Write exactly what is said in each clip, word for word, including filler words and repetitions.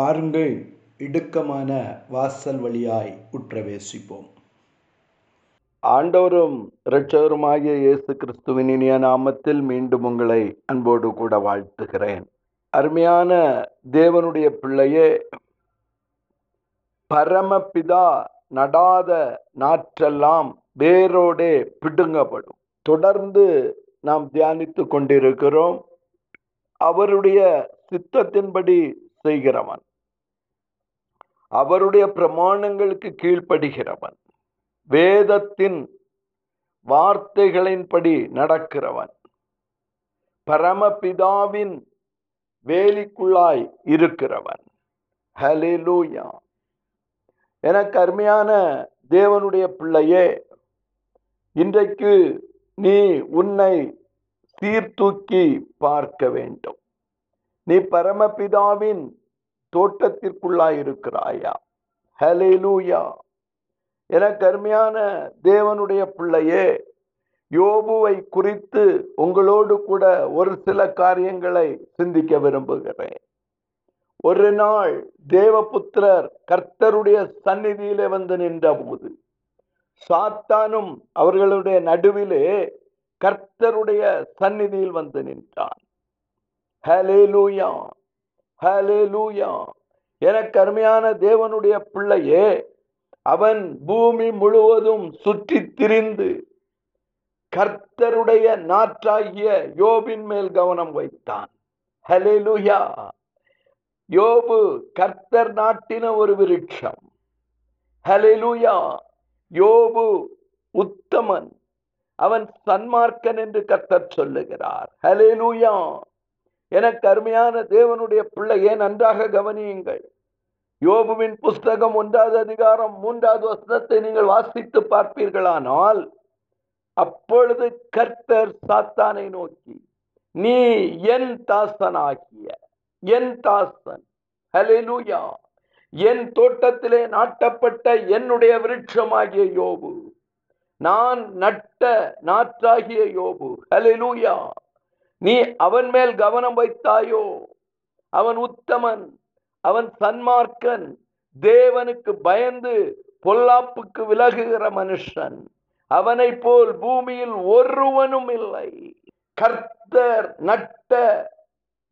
பாருங்கள், இடுக்கமான வாசல் வழியாய் உற்றவேசிப்போம். ஆண்டவரும் இரட்சகருமாகிய இயேசு கிறிஸ்துவின் இனிய நாமத்தில் மீண்டும் உங்களை அன்போடு கூட வாழ்த்துகிறேன். அருமையான தேவனுடைய பிள்ளையே, பரமபிதா நடாத நாற்றெல்லாம் வேரோடே பிடுங்கப்படும். தொடர்ந்து நாம் தியானித்து கொண்டிருக்கிறோம். அவருடைய சித்தத்தின்படி செய்கிறவன், அவருடைய பிரமாணங்களுக்கு கீழ்ப்படுகிறவன், வேதத்தின் வார்த்தைகளின்படி நடக்கிறவன் பரமபிதாவின் வேலிக்குள்ளாய் இருக்கிறவன். ஹல்லேலூயா! எனக்கு அருமையான தேவனுடைய பிள்ளையே, இன்றைக்கு நீ உன்னை சீர்தூக்கி பார்க்க வேண்டும். நீ பரமபிதாவின் தோட்டத்திற்குள்ளாயிருக்கிறாயா? ஹல்லேலூயா! எனக்கு அருமையான தேவனுடைய பிள்ளையே, யோபுவை குறித்து உங்களோடு கூட ஒரு சில காரியங்களை சிந்திக்க விரும்புகிறேன். ஒரு நாள் தேவபுத்திரர் கர்த்தருடைய சந்நிதியிலே வந்து நின்றபோது சாத்தானும் அவர்களுடைய நடுவிலே கர்த்தருடைய சந்நிதியில் வந்து நின்றான். ஹல்லேலூயா! ஹல்லேலூயா! எனக்கு அருமையான தேவனுடைய பிள்ளையே, அவன் பூமி முழுவதும் சுற்றி திரிந்து கர்த்தருடைய நாற்றாகிய யோபின் மேல் கவனம் வைத்தான். ஹல்லேலூயா! யோபு கர்த்தர் நாட்டின ஒரு விருட்சம். ஹல்லேலூயா! யோபு உத்தமன், அவன் சன்மார்க்கன் என்று கர்த்தர் சொல்லுகிறார். ஹல்லேலூயா! எனக்கு அருமையான தேவனுடைய பிள்ளையே, நன்றாக கவனியுங்கள். யோபுவின் புஸ்தகம் ஒன்றாவது அதிகாரம் மூன்றாவது வசனத்தை நீங்கள் வாசித்து பார்ப்பீர்களானால், அப்பொழுது கர்த்தர் சாத்தானை நோக்கி, நீ என் தாசனாகிய என் தாசன், ஹல்லேலூயா, என் தோட்டத்திலே நாட்டப்பட்ட என்னுடைய விருட்சமாகிய யோபு, நான் நட்ட நாற்றாகிய யோபு, ஹல்லேலூயா, நீ அவன் மேல் கவனம் வைத்தாயோ? அவன் உத்தமன், அவன் சன்மார்க்கன், தேவனுக்கு பயந்து பொல்லாப்புக்கு விலகுகிற மனுஷன். அவனை போல் பூமியில் ஒருவனும் இல்லை. கர்த்தர் நட்ட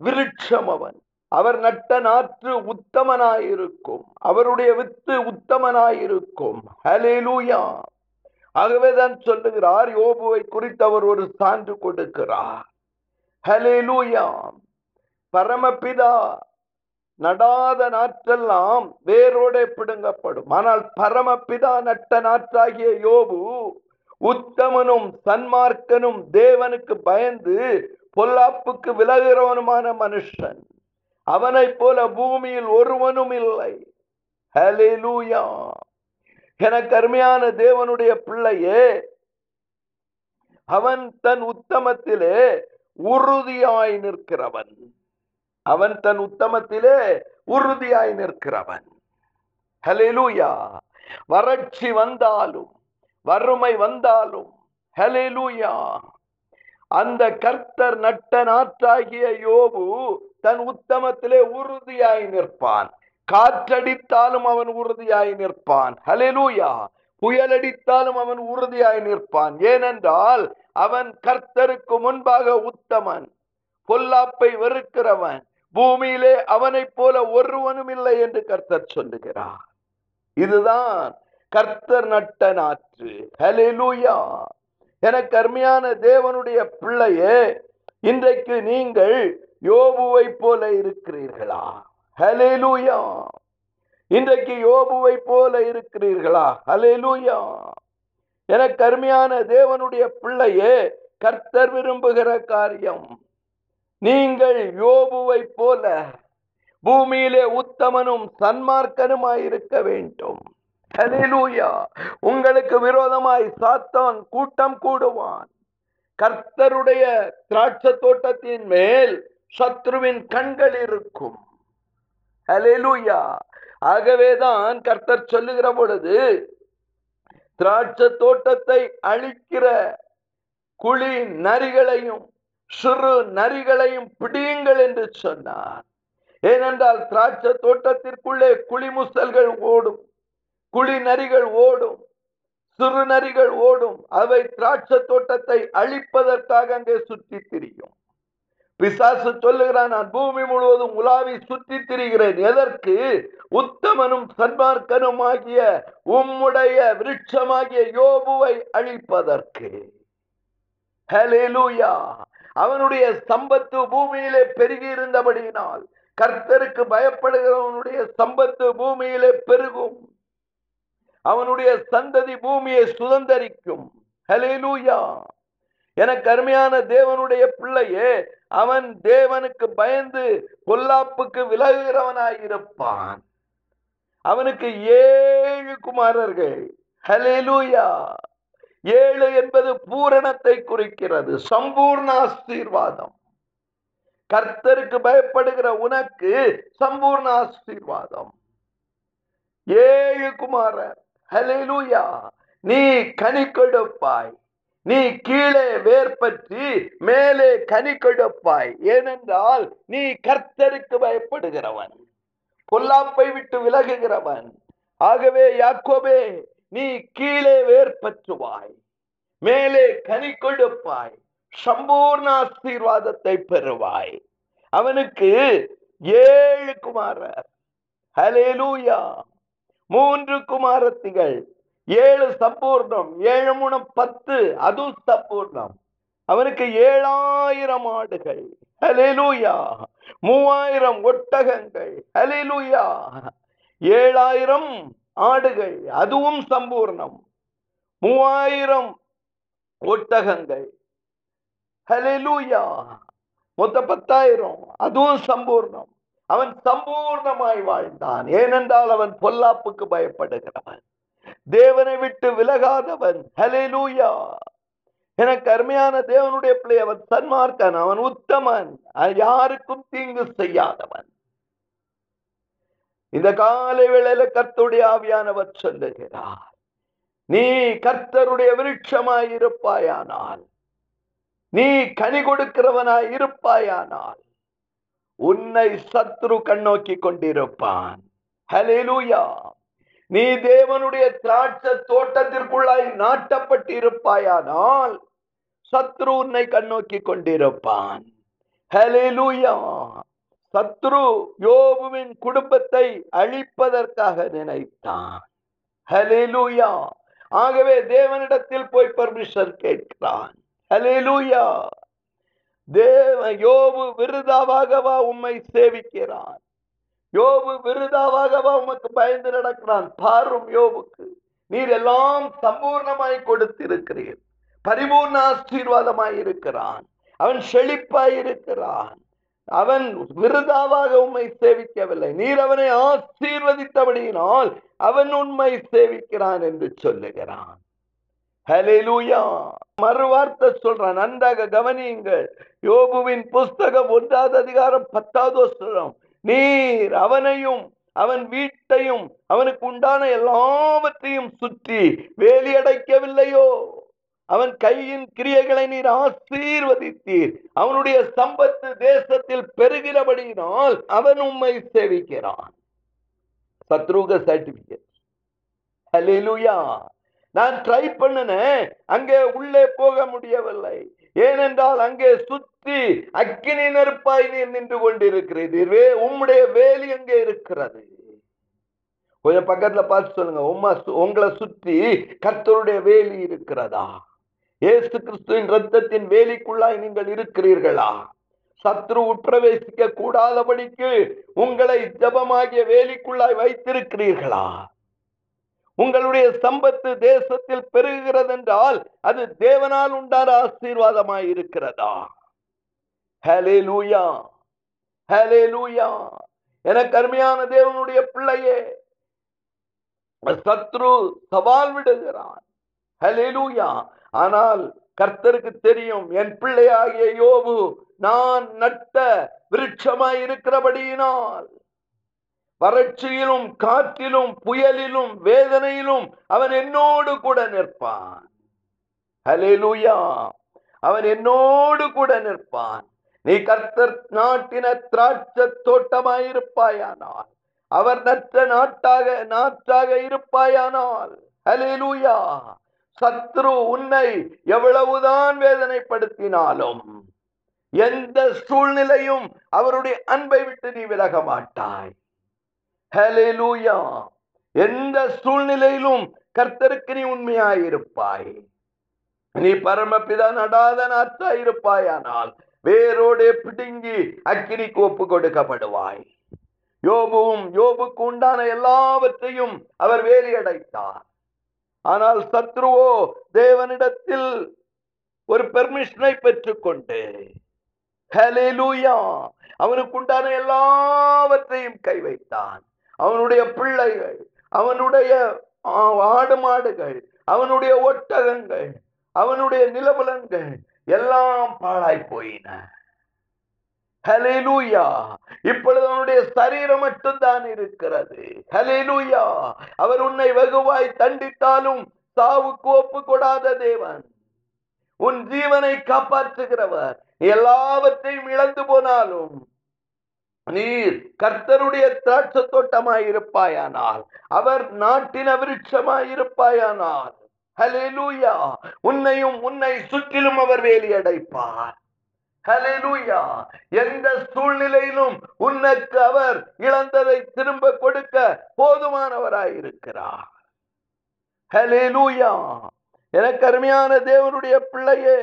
விருட்சம் அவன். அவர் நட்ட நாற்று உத்தமனாயிருக்கும், அவருடைய வித்து உத்தமனாயிருக்கும். ஹல்லேலூயா! ஆகவேதான் சொல்லுகிறார், யோபுவை குறித்து அவர் ஒரு சான்று கொடுக்கிறார். ஹல்லேலூயா! பரமபிதா நடாத நாற்றெல்லாம் வேரோடே பிடுங்கப்படும். ஆனால் பரமபிதா நட்ட நாற்றாகிய யோபு உத்தமனும் சன்மார்க்கனும் தேவனுக்கு பயந்து பொல்லாப்புக்கு விலகிறவனுமான மனுஷன். அவனை போல பூமியில் ஒருவனும் இல்லை. ஹல்லேலூயா! எனக்கு அருமையான தேவனுடைய பிள்ளையே, அவன் தன் உத்தமத்திலே உறுதியாய் நிற்கிறவன். அவன் தன் உத்தமத்திலே உறுதியாய் நிற்கிறவன். ஹல்லேலூயா! வறட்சி வந்தாலும் வறுமை வந்தாலும், ஹல்லேலூயா, அந்த கர்த்தர் நட்ட நாற்றாகிய யோபு தன் உத்தமத்திலே உறுதியாய் நிற்பான். காற்றடித்தாலும் அவன் உறுதியாய் நிற்பான். ஹல்லேலூயா! புயலடித்தாலும் அவன் உறுதியாய் நிற்பான். ஏனென்றால் அவன் கர்த்தருக்கு முன்பாக உத்தமன், பொல்லாப்பை வெறுக்கிறவன், பூமியிலே அவனை போல ஒருவனும் இல்லை என்று கர்த்தர் சொல்லுகிறார். இதுதான் கர்த்தர் நட்ட நாற்று. ஹல்லேலூயா! எனக்கு அருமையான தேவனுடைய பிள்ளையே, இன்றைக்கு நீங்கள் யோபுவை போல இருக்கிறீர்களா? ஹல்லேலூயா! இன்றைக்கு யோபுவை போல இருக்கிறீர்களா? ஹல்லேலூயா! எனக்கு அருமையான தேவனுடைய பிள்ளையே, கர்த்தர் விரும்புகிற காரியம், நீங்கள் யோபுவை போல பூமியிலே உத்தமனும் சன்மார்க்கனுமாயிருக்க வேண்டும். ஹல்லேலூயா! உங்களுக்கு விரோதமாய் சாத்தான் கூட்டம் கூடுவான். கர்த்தருடைய திராட்சை தோட்டத்தின் மேல் சத்ருவின் கண்கள் இருக்கும். ஹல்லேலூயா! ஆகவேதான் கர்த்தர் சொல்லுகிற பொழுது, திராட்சை தோட்டத்தை அழிக்கிற குழி நரிகளையும் சிறு நரிகளையும் பிடியுங்கள் என்று சொன்னார். ஏனென்றால் திராட்சை தோட்டத்திற்குள்ளே குளிமுசல்கள் ஓடும், குளி நரிகள் ஓடும், சிறு நரிகள் ஓடும். அவை திராட்சை தோட்டத்தை அழிப்பதற்காக அங்கே சுற்றி திரியும். பிசாசு சொல்லுகிறான், நான் பூமி முழுவதும் உலாவி சுற்றி திரிகிறேன், எதற்கு? உத்தமனும் சன்மார்க்கனுமாகிய உம்முடைய விருட்சமாகிய யோபுவை அழிப்பதற்கு. ஹல்லேலூயா! அவனுடைய சம்பத்து பூமியிலே பெருகி இருந்தபடியினால், கர்த்தருக்கு பயப்படுகிறவனுடைய சம்பத்து பூமியிலே பெருகும், அவனுடைய சந்ததி பூமியை சுதந்தரிக்கும். ஹல்லேலூயா! எனக்கு அருமையான தேவனுடைய பிள்ளையே, அவன் தேவனுக்கு பயந்து பொல்லாப்புக்கு விலகுகிறவனாயிருப்பான். அவனுக்கு ஏழு குமாரர்கள். ஹல்லேலூயா! ஏழு என்பது பூரணத்தை குறிக்கிறது, சம்பூர்ண ஆசீர்வாதம். கர்த்தருக்கு பயப்படுகிற உனக்கு சம்பூர்ண ஆசீர்வாதம், ஏழு குமாரர். ஹல்லேலூயா! நீ கனி கொடுப்பாய், நீ கீழே வேர்பற்றி மேலே கனி கொடுப்பாய். ஏனென்றால் நீ கர்த்தருக்கு பயப்படுகிறவன், பொல்லாப்பை விட்டு விலகுகிறவன். ஆகவே யாக்கோபே, நீ கீழே வேர்பற்றுவாய், மேலே கனி கொடுப்பாய், சம்பூர்ண ஆசீர்வாதத்தை பெறுவாய். அவனுக்கு ஏழு குமாரர். ஹல்லேலூயா! மூன்று குமாரத்திகள், ஏழு சம்பூர்ணம், ஏழு மூணு பத்து, அதுவும் சம்பூர்ணம். அவனுக்கு ஏழாயிரம் ஆடுகள். ஹல்லேலூயா! மூவாயிரம் ஒட்டகங்கள். ஹல்லேலூயா! ஏழாயிரம் ஆடுகள், அதுவும் சம்பூர்ணம். மூவாயிரம் ஒட்டகங்கள். ஹல்லேலூயா! மொத்த பத்தாயிரம், அதுவும் சம்பூர்ணம். அவன் சம்பூர்ணமாய் வாழ்ந்தான். ஏனென்றால் அவன் பொல்லாப்புக்கு பயப்படுகிறவன், தேவனை விட்டு விலகாதவன். ஹல்லேலூயா! எனக்கு அருமையான தேவனுடைய பிள்ளை, அவன் சன்மார்க்கன், அவன் உத்தமன், யாருக்கும் தீங்கு செய்யாதவன். இந்த காலை வேளையில கர்த்தருடைய ஆவியானவர் சொல்லுகிறார், நீ கர்த்தருடைய விருட்சமாயிருப்பாயானால், நீ கனி கொடுக்கிறவனாய் இருப்பாயானால், உன்னை சத்ரு கண்ணோக்கி கொண்டிருப்பான். ஹல்லேலூயா! நீ தேவனுடைய திராட்சை தோட்டத்திற்குள்ளாய் நாட்டப்பட்டு இருப்பாயானால், சத்ரு உன்னை கண்ணோக்கி கொண்டிருப்பான். ஹல்லேலூயா! சத்ரு யோபுவின் குடும்பத்தை அழிப்பதற்காக நினைத்தான். ஹல்லேலூயா! ஆகவே தேவனிடத்தில் போய் பர்மிஷன் கேட்கிறான். ஹல்லேலூயா! தேவ யோபு விருதாவாகவா உம்மை சேவிக்கிறான்? யோபு விருதாவாகவா உமக்கு பயந்து நடக்கிறான்? பாரும், யோபுக்கு நீர் எல்லாம் சம்பூர்ணமாய் கொடுத்திருக்கிறீர், பரிபூர்ண ஆசீர்வாதமாய் இருக்கிறான், அவன் செழிப்பாயிருக்கிறான். அவன் விருதாவாக உம்மை சேவிக்கவில்லை, நீர் அவனை ஆசீர்வதித்தபடியினால் அவன் உண்மை சேவிக்கிறான் என்று சொல்லுகிறான். ஹல்லேலூயா! மறுவார்த்தை சொல்றான், நன்றாக கவனியுங்கள். யோபுவின் புஸ்தகம் ஒன்றாவது அதிகாரம் பத்தாவது வசனம், நீர் அவனையும் அவன் வீட்டையும் அவனுக்கு உண்டான எல்லாவற்றையும் சுற்றி வேலி அடைக்கவில்லையோ? அவன் கையின் கிரியைகளை நீர் ஆசீர்வதித்தீர், அவனுடைய சம்பத்து தேசத்தில் பெருகிறபடியினால் அவன் உம்மை சேவிக்கிறான். சத்ருக சர்டிபிகேட். ஹல்லேலூயா! நான் ட்ரை பண்ணினேன், அங்கே உள்ளே போக முடியவில்லை. ஏனென்றால் அங்கே சுற்றி அக்கினி நெருப்பாய் நீர் நின்று கொண்டிருக்கிறீர், உம்முடைய வேலி அங்கே இருக்கிறது. கொஞ்சம் பக்கத்துல பார்த்து சொல்லுங்க, உம்மா உங்களை சுற்றி கர்த்தருடைய வேலி இருக்கிறதா? ஏசு கிறிஸ்துவின் ரத்தத்தின் வேலிக்குள்ளாய் நீங்கள் இருக்கிறீர்களா? சத்ரு உட்பிரவேசிக்க கூடாதபடிக்கு உங்களை ஜபமாகிய வேலிக்குள்ளாய் வைத்திருக்கிறீர்களா? உங்களுடைய சம்பத்து தேசத்தில் பெருகிறது என்றால் அது தேவனால் உண்டான ஆசீர்வாதமாய் இருக்கிறதா? ஹல்லேலூயா! ஹல்லேலூயா! எனக்கு அருமையான தேவனுடைய பிள்ளையே, சத்ரு சவால் விடுகிறான். ஹல்லேலூயா! ஆனால் கர்த்தருக்கு தெரியும், என் பிள்ளையாகிய யோபு நான் நட்ட விருட்சமாய் இருக்கிறபடியினால் வறட்சியிலும் காற்றிலும் புயலிலும் வேதனையிலும் அவன் என்னோடு கூட நிற்பான். ஹல்லேலூயா! அவன் என்னோடு கூட நிற்பான். நீ கர்த்தர் நாட்டின திராட்சை தோட்டமாயிருப்பாயானால், அவர் நற்ற நாட்டாக நாற்றாக இருப்பாயானால், ஹல்லேலூயா, சத்ரு உன்னை எவ்வளவுதான் வேதனைப்படுத்தினாலும் எந்த சூழ்நிலையும் அவருடைய அன்பை விட்டு நீ விலக மாட்டாய். ஹல்லேலூயா, எந்த சூழ்நிலையிலும் கர்த்தருக்கு நீ உண்மையாயிருப்பாய். நீ பரமபிதா நடாத நாற்றாயிருப்பாயானால் வேரோடு பிடுங்கி அக்கினிக்கு ஒப்பு கொடுக்கப்படுவாய். யோபுவும் யோபுக்கு உண்டான எல்லாவற்றையும் அவர் வேலியடைத்தார். ஆனால் சத்ருவோ தேவனிடத்தில் ஒரு பெர்மிஷனை பெற்றுக்கொண்டு ஹல்லேலூயா அவனுக்கு உண்டான எல்லாவற்றையும் கை வைத்தான். அவனுடைய பிள்ளைகள், அவனுடைய ஆடு மாடுகள், அவனுடைய ஒட்டகங்கள், அவனுடைய நிலவலன்கள் எல்லாம் பாழாய் போயின. ஹல்லேலூயா, இப்பொழுது அவனுடைய சரீரம் மட்டும்தான் இருக்கிறது. ஹல்லேலூயா, அவர் உன்னை வெகுவாய் தண்டித்தாலும் சாவுக்கு ஒப்பு கொடாத தேவன், உன் ஜீவனை காப்பாற்றுகிறவர். எல்லாவற்றையும் இழந்து போனாலும் நீர் கர்த்தருடைய திராட்சை தோட்டமாயிருப்பாயானால், அவர் நாட்டின விருட்சமாயிருப்பாயானால், ஹல்லேலூயா உன்னையும் உன்னை சுற்றிலும் அவர் வேலியடைப்பார். ஹல்லேலூயா, எந்த சூழ்நிலையிலும் உனக்கு அவர் இழந்ததை திரும்ப கொடுக்க போதுமானவராயிருக்கிறார். ஹல்லேலூயா, எனக்கு அருமையான தேவனுடைய பிள்ளையே,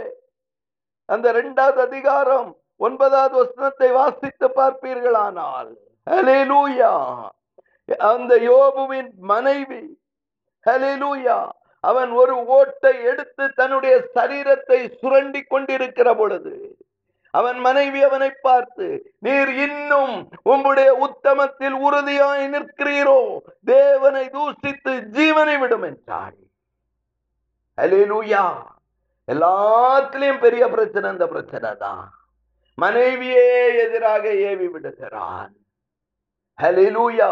அந்த இரண்டாவது அதிகாரம் ஒன்பதாவது வசனத்தை வாசித்து பார்ப்பீர்களானால், ஹல்லேலூயா அந்த யோபுவின் மனைவி, ஹல்லேலூயா அவன் ஒரு ஓட்டை எடுத்து தன்னுடைய சரீரத்தை சுரண்டி கொண்டிருக்கிற பொழுது அவன் மனைவி அவனை பார்த்து, நீர் இன்னும் உம்முடைய உத்தமத்தில் உறுதியாய் நிற்கிறீரோ, தேவனை தூஷித்து ஜீவனை விடும் என்றாள். ஹல்லேலூயா, எல்லாத்திலையும் பெரிய பிரச்சனை அந்த பிரச்சனை தான். மனைவியே எதிராக ஏவி விடுகிறான். ஹல்லேலூயா,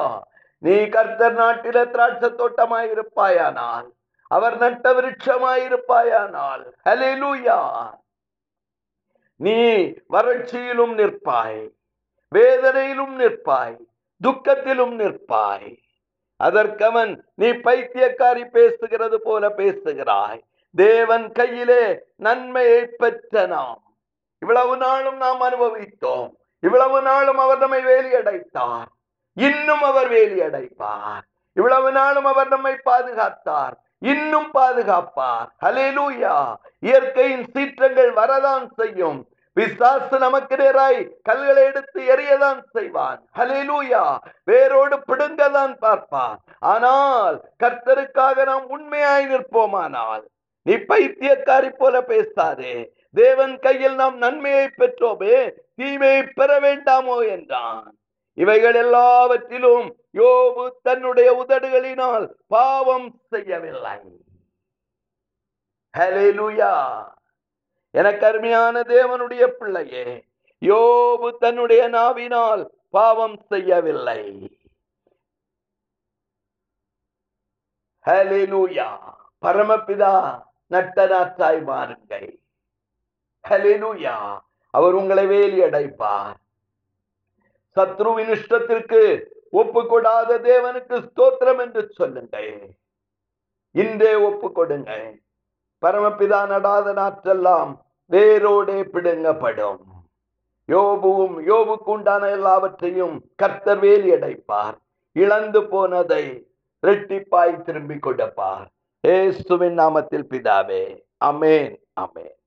நீ கர்த்தர் நாட்டில திராட்சை தோட்டமாயிருப்பாயானால், அவர் நட்ட விருட்சமாயிருப்பாயானால், ஹல்லேலூயா நீ வறட்சியிலும் நிற்பாய், வேதனையிலும் நிற்பாய், துக்கத்திலும் நிற்பாய். அதற்கவன், நீ பைத்தியக்காரி பேசுகிறது போல பேசுகிறாய், தேவன் கையிலே நன்மையை பெற்ற நாம் இவ்வளவு நாளும் நாம் அனுபவித்தோம், இவ்வளவு நாளும் அவர் நம்மை வேலியடைத்தார், இன்னும் அவர் வேலியடைப்பார், இவ்வளவு நாளும் அவர் நம்மை பாதுகாத்தார், இன்னும் பாதுகாப்பார். ஹல்லேலூயா, இயற்கையின் சீற்றங்கள் வரதான் செய்யும், பிசாசு நமக்கு நேராய் கல்களை எடுத்து எறியதான் செய்வான். ஹல்லேலூயா, வேரோடு பிடுங்கதான் பார்ப்பான். ஆனால் கர்த்தருக்காக நாம் உண்மையாய் நிற்போமானால், நீ பைத்தியக்காரி போல பேசாதே, தேவன் கையில் நாம் நன்மையை பெற்றோமே, தீமையை பெற வேண்டாமோ என்றான். இவைகள் எல்லாவற்றிலும் யோபு தன்னுடைய உதடுகளினால் பாவம் செய்யவில்லை. ஹல்லேலூயா, எனக்கு அருமையான தேவனுடைய பிள்ளையே, யோபு தன்னுடைய நாவினால் பாவம் செய்யவில்லை. ஹல்லேலூயா, பரமபிதா நட்ட நாற்றாய் மாறுங்கள். ஹல்லேலூயா, அவர் உங்களை வேலி அடைப்பார். சத்ருவின் இஷ்டத்திற்கு ஒப்பு கொடாத தேவனுக்கு ஸ்தோத்திரம் என்று சொல்லுங்கள். இன்றே ஒப்பு கொடுங்கள். பரமபிதா நடாத நாற்றெல்லாம் வேரோடே பிடுங்கப்படும். யோபுவும் யோபுக்கு உண்டான எல்லாவற்றையும் கர்த்தர் வேலி அடைப்பார். இழந்து போனதை இரட்டிப்பாய் திரும்பி கொடுப்பார். ஏசுவின் நாமத்தில் பிதாவே, அமேன், அமேன்.